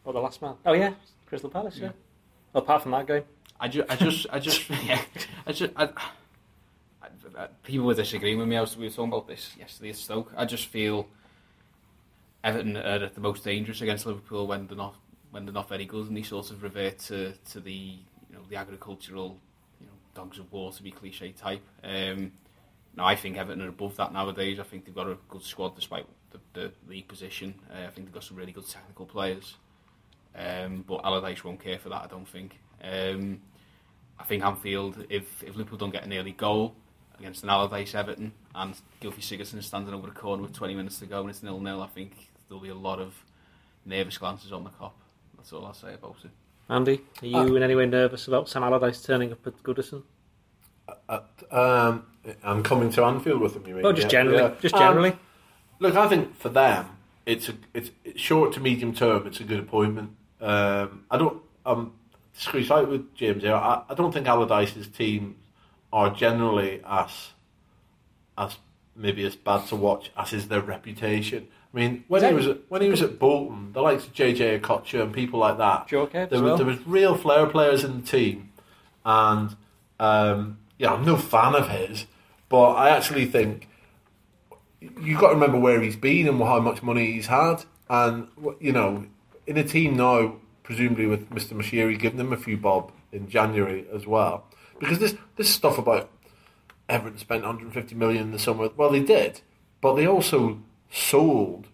Oh, the last man. Oh, yeah. Crystal Palace, yeah. Well, apart from that game. People were disagreeing with me. We were talking about this yesterday at Stoke. I just feel Everton are the most dangerous against Liverpool when they're not very good, and they sort of revert to the, you know, the agricultural, you know, dogs of war, to be cliche type. Now I think Everton are above that nowadays. I think they've got a good squad despite the league position. I think they've got some really good technical players, but Allardyce won't care for that, I don't think. I think Anfield, if Liverpool don't get an early goal against an Allardyce Everton and Gylfi Sigurdsson standing over the corner with 20 minutes to go and it's 0-0, I think there'll be a lot of nervous glances on the cop. That's all I'll say about it. Andy, are you in any way nervous about Sam Allardyce turning up at Goodison? I'm coming to Anfield with him, you mean? Oh, just generally. Look, I think for them, it's short to medium term, it's a good appointment. I'm discreet out with James here. I don't think Allardyce's teams are generally as bad to watch as is their reputation. I mean, when he was at Bolton, the likes of JJ Okocha and people like that, there was real flair players in the team, and I'm no fan of his, but I actually think you've got to remember where he's been and how much money he's had, and you know, in a team now, presumably with Mr. Moshiri giving them a few bob in January as well, because this stuff about Everton spent 150 million in the summer. Well, they did, but they also sold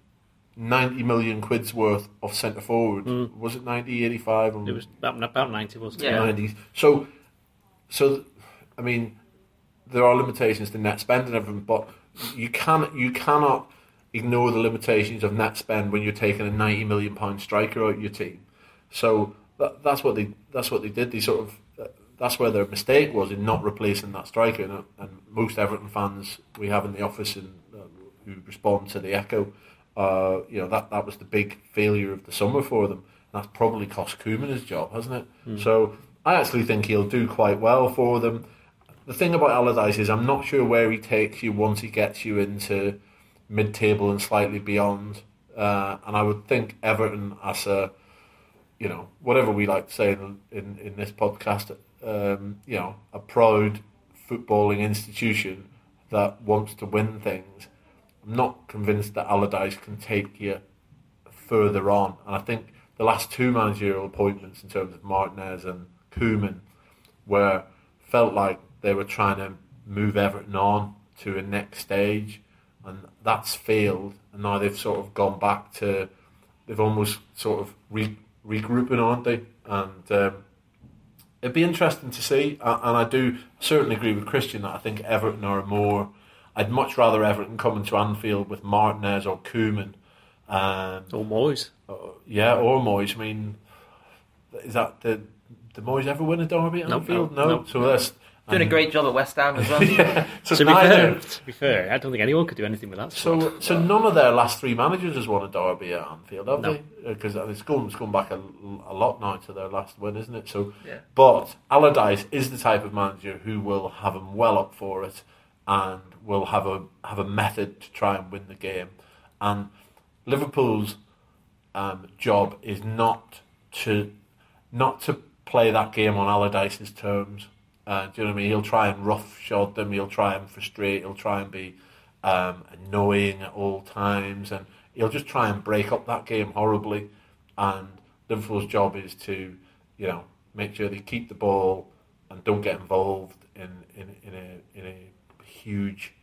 90 million quid's worth of centre forward. Was it 90, 85? It was about 90, wasn't it? Yeah. 90s. So, I mean, there are limitations to net spend and everything, but you cannot ignore the limitations of net spend when you're taking a 90 million pound striker out of your team. So that's what they did. They sort of that's where their mistake was, in not replacing that striker. And most Everton fans we have in the office and who respond to the echo, that was the big failure of the summer for them. And that's probably cost Koeman his job, hasn't it? So I actually think he'll do quite well for them. The thing about Allardyce is I'm not sure where he takes you once he gets you into mid-table and slightly beyond. And I would think Everton, as a, you know, whatever we like to say in this podcast, a proud footballing institution that wants to win things, I'm not convinced that Allardyce can take you further on. And I think the last two managerial appointments in terms of Martinez and Koeman felt like they were trying to move Everton on to a next stage, and that's failed. And now they've sort of gone back to, they've almost sort of regrouping, aren't they? And it'd be interesting to see. And I do certainly agree with Christian that I think Everton are more... I'd much rather Everton coming to Anfield with Martinez or Koeman. Or Moyes. Yeah, or Moyes. I mean, is that did Moyes ever win a derby at Anfield? No. So that's doing a great job at West Ham as well. Yeah, so to be fair, I don't think anyone could do anything with that. So none of their last three managers has won a derby at Anfield, have they? Because it's gone back a lot now to their last win, isn't it? So, yeah. But Allardyce is the type of manager who will have them well up for it, and will have a method to try and win the game. And Liverpool's job is not to play that game on Allardyce's terms. Do you know what I mean? He'll try and roughshod them. He'll try and frustrate. He'll try and be annoying at all times, and he'll just try and break up that game horribly. And Liverpool's job is to, you know, make sure they keep the ball and don't get involved in a huge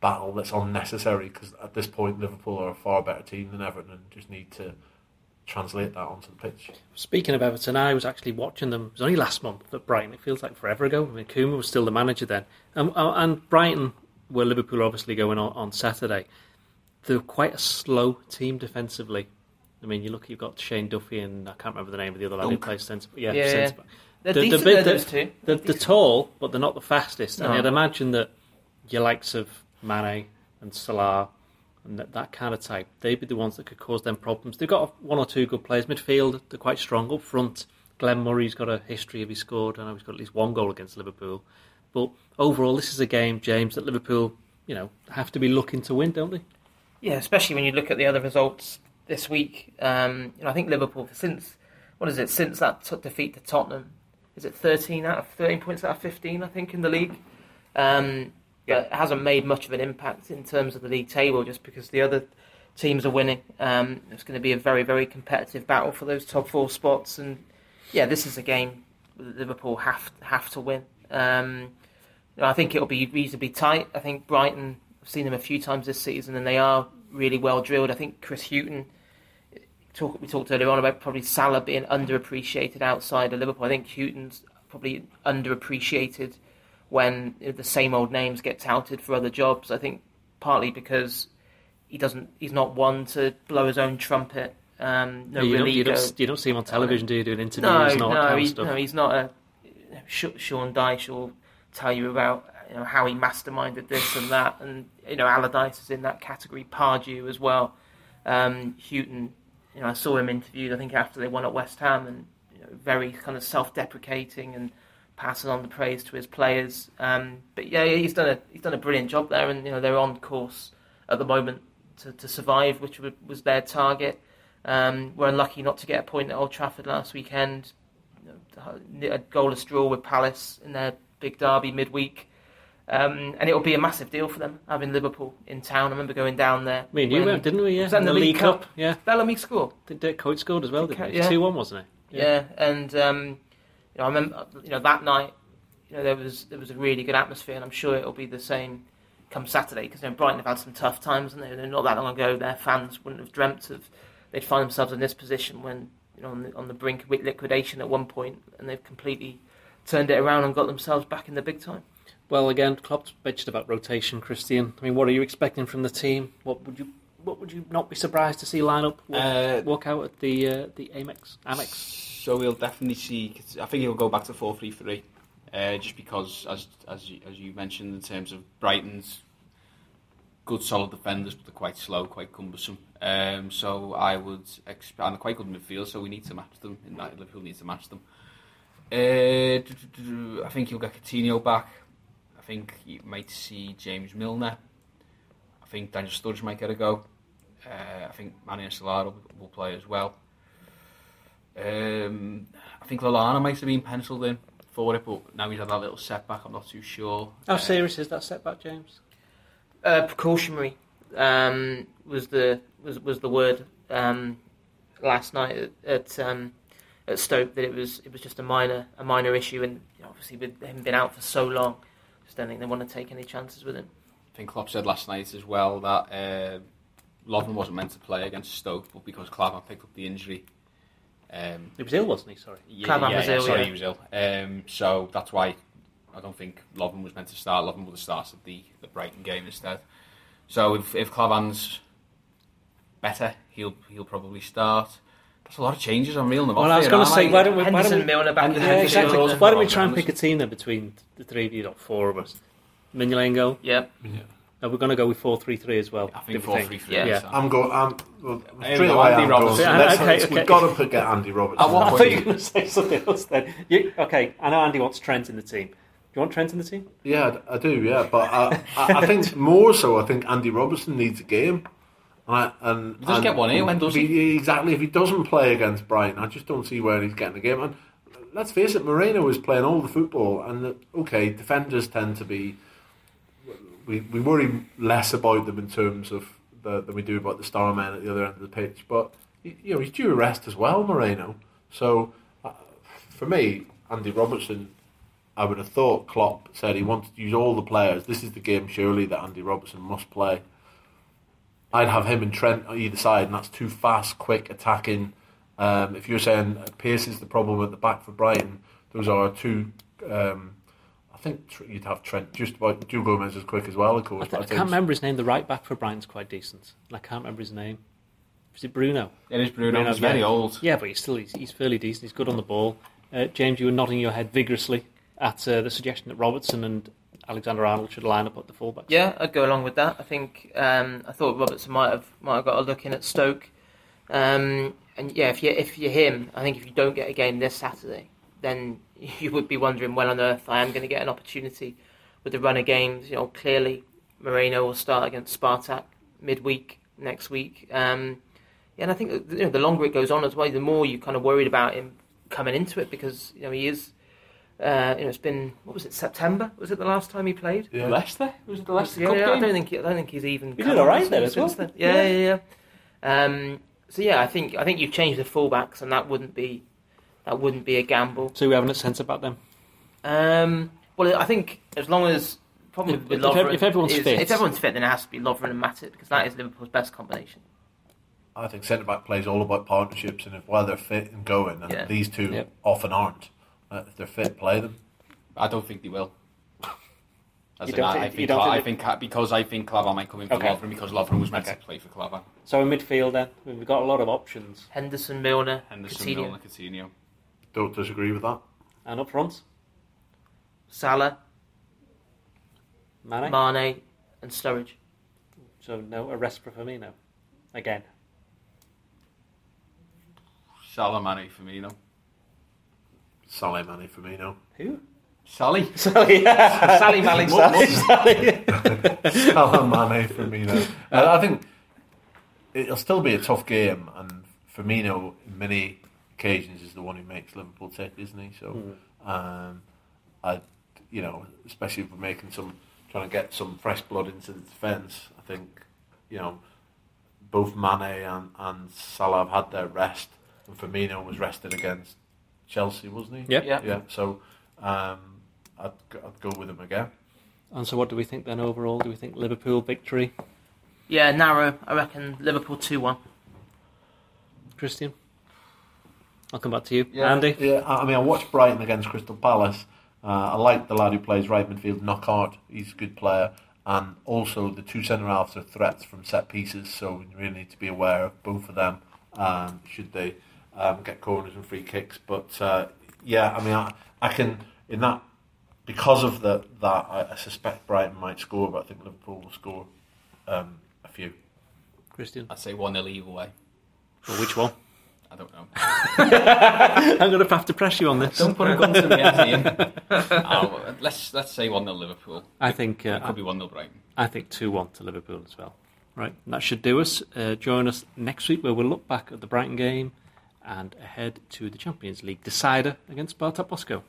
battle that's unnecessary, because at this point Liverpool are a far better team than Everton and just need to translate that onto the pitch. Speaking of Everton, I was actually watching them. It was only last month at Brighton. It feels like forever ago. I mean, Koeman was still the manager then. And Brighton, where Liverpool are obviously going on Saturday, they're quite a slow team defensively. I mean, you look, you've got Shane Duffy and I can't remember the name of the other lad who plays centre. Yeah. Centre. They're tall, but they're not the fastest. No. And I'd imagine that your likes of Mane and Salah and that kind of type, they'd be the ones that could cause them problems. They've got one or two good players. Midfield, they're quite strong. Up front, Glenn Murray's got a history of he scored. I know he's got at least one goal against Liverpool. But overall, this is a game, James, that Liverpool, you know, have to be looking to win, don't they? Yeah, especially when you look at the other results this week. You know, I think Liverpool, since that defeat to Tottenham, is it 13 points out of 15, I think, in the league? Yeah, it hasn't made much of an impact in terms of the league table just because the other teams are winning. It's going to be a very, very competitive battle for those top four spots. And, yeah, this is a game Liverpool have to win. I think it'll be reasonably tight. I think Brighton, I've seen them a few times this season, and they are really well drilled. I think Chris Hughton, we talked earlier on about probably Salah being underappreciated outside of Liverpool. I think Hughton's probably underappreciated when the same old names get touted for other jobs. I think partly because he's not one to blow his own trumpet. You don't see him on television, do you, doing interviews and all that kind of stuff? No, he's not a... Sean Dyche will tell you about, you know, how he masterminded this and that, and, you know, Allardyce is in that category, Pardew as well. Hughton, you know, I saw him interviewed, I think, after they won at West Ham, and, you know, very kind of self-deprecating and passing on the praise to his players. But yeah, he's done a brilliant job there, and, you know, they're on course at the moment to survive, which was their target. We're unlucky not to get a point at Old Trafford last weekend. A goalless draw with Palace in their big derby midweek, and it'll be a massive deal for them having Liverpool in town. I remember going down there. I mean, you went, didn't we? Yeah, was that in the League Cup. Yeah, Bellamy scored. Dirk Kuyt scored as well, didn't he? 2-1, wasn't it? Yeah. And you know, I remember, you know, that night, you know, there was a really good atmosphere, and I'm sure it'll be the same come Saturday, because, you know, Brighton have had some tough times, and they're not that long ago their fans wouldn't have dreamt of they'd find themselves in this position when, you know, on the brink of liquidation at one point, and they've completely turned it around and got themselves back in the big time. Well, again, Klopp's bitched about rotation, Christian. I mean, what are you expecting from the team? What would you not be surprised to see line up, walk out at the Amex? So we'll definitely see. I think he'll go back to 4-3-3, just because, as you mentioned, in terms of Brighton's good solid defenders, but they're quite slow, quite cumbersome. So I would expect, and they're quite good midfield, so we need to match them. In that, Liverpool needs to match them. I think you'll get Coutinho back. I think you might see James Milner. I think Daniel Sturridge might get a go. I think Mane and Salah will play as well. I think Lallana might have been penciled in for it, but now he's had that little setback. I'm not too sure. How serious is that setback, James? Precautionary was the word last night at Stoke, that it was just a minor issue, and obviously with him being out for so long, I just don't think they want to take any chances with him. I think Klopp said last night as well that Lovren wasn't meant to play against Stoke, but because Klavan picked up the injury, he was ill, wasn't he? Sorry, he was ill. So that's why. I don't think Lovren was meant to start. Lovren would have started the Brighton game instead. So if Clavan's better, he'll probably start. That's a lot of changes. I'm reeling them off. Well, I was going to say, why don't we try and pick a team then between the three of you, not four of us? Mignolet in goal. Yeah. Are we going to go with 4-3-3 as well? I think 4-3-3. Yeah. So. I'm going. We've got to get Andy Roberts. I thought you were going to say something else then. I know Andy wants Trent in the team. You want Trent in the team? Yeah, I do, yeah. But I think more so, I think Andy Robertson needs a game. He doesn't get one here, when does he? Exactly. If he doesn't play against Brighton, I just don't see where he's getting a game. And let's face it, Moreno is playing all the football. And, defenders tend to be... We worry less about them in terms of than we do about the star men at the other end of the pitch. But, you know, he's due a rest as well, Moreno. So, for me, Andy Robertson... I would have thought Klopp said he wanted to use all the players. This is the game, surely, that Andy Robertson must play. I'd have him and Trent on either side, and that's too fast, quick, attacking. If you're saying Pearce is the problem at the back for Brighton, those are two... I think you'd have Trent just about... Gomez is quick as well, of course. I can't remember his name. The right-back for Brighton's quite decent. I can't remember his name. Is it Bruno? It is Bruno. He's very old. Yeah, but he's fairly decent. He's good on the ball. James, you were nodding your head vigorously at the suggestion that Robertson and Alexander-Arnold should line up at the fullback. Yeah, I'd go along with that. I think I thought Robertson might have got a look in at Stoke. And yeah, if you're him, I think if you don't get a game this Saturday, then you would be wondering when on earth I am going to get an opportunity with the run of games. You know, clearly Moreno will start against Spartak midweek next week. And I think the longer it goes on as well, the more you're kind of worried about him coming into it, because he is. It's been, what was it, September? Was it the last time he played? Yeah. Leicester? Was it the Leicester Cup game? I don't think he's even. He did all right there as well. Yeah. I think you've changed the fullbacks, and that wouldn't be a gamble. So we haven't at centre back then. Well, I think as long as probably with Lovren, if everyone's fit, then it has to be Lovren and Matip, because that is Liverpool's best combination. I think centre back play is all about partnerships, and if while they're fit and going, and these two often aren't. If they're fit, play them. I don't think they will. I think Claver might come in for Lovren, because Lovren was meant to play for Claver. So in midfield then, we've got a lot of options. Henderson, Milner, Coutinho. Don't disagree with that. And up front? Salah, Mane and Sturridge. So no arrest for Firmino? Again. Salah, Mane, Firmino. Salah, Mane, Firmino. Who? Salah, Mane, Firmino. I think it'll still be a tough game, and Firmino, in many occasions, is the one who makes Liverpool tick, isn't he? So, especially if we're trying to get some fresh blood into the defence, I think, both Mane and Salah have had their rest, and Firmino was rested against Chelsea, wasn't he? Yeah. So I'd go with him again. And so what do we think then overall? Do we think Liverpool victory? Yeah, narrow. I reckon Liverpool 2-1. Christian? I'll come back to you. Yeah. Andy? Yeah, I watched Brighton against Crystal Palace. I like the lad who plays right midfield, Knockaert. He's a good player. And also the two centre-halves are threats from set pieces, so we really need to be aware of both of them, should they... get corners and free kicks, but I can in that because of I suspect Brighton might score, but I think Liverpool will score a few. Christian, I'd say 1-0 either way. Well, which one? I don't know. I'm going to have to press you on this. Don't put a gun to me, Andy. Let's say 1-0 Liverpool. I think it could be 1-0 Brighton. I think 2-1 to Liverpool as well. Right, and that should do us. Join us next week where we'll look back at the Brighton game and ahead to the Champions League decider against Spartak Moscow.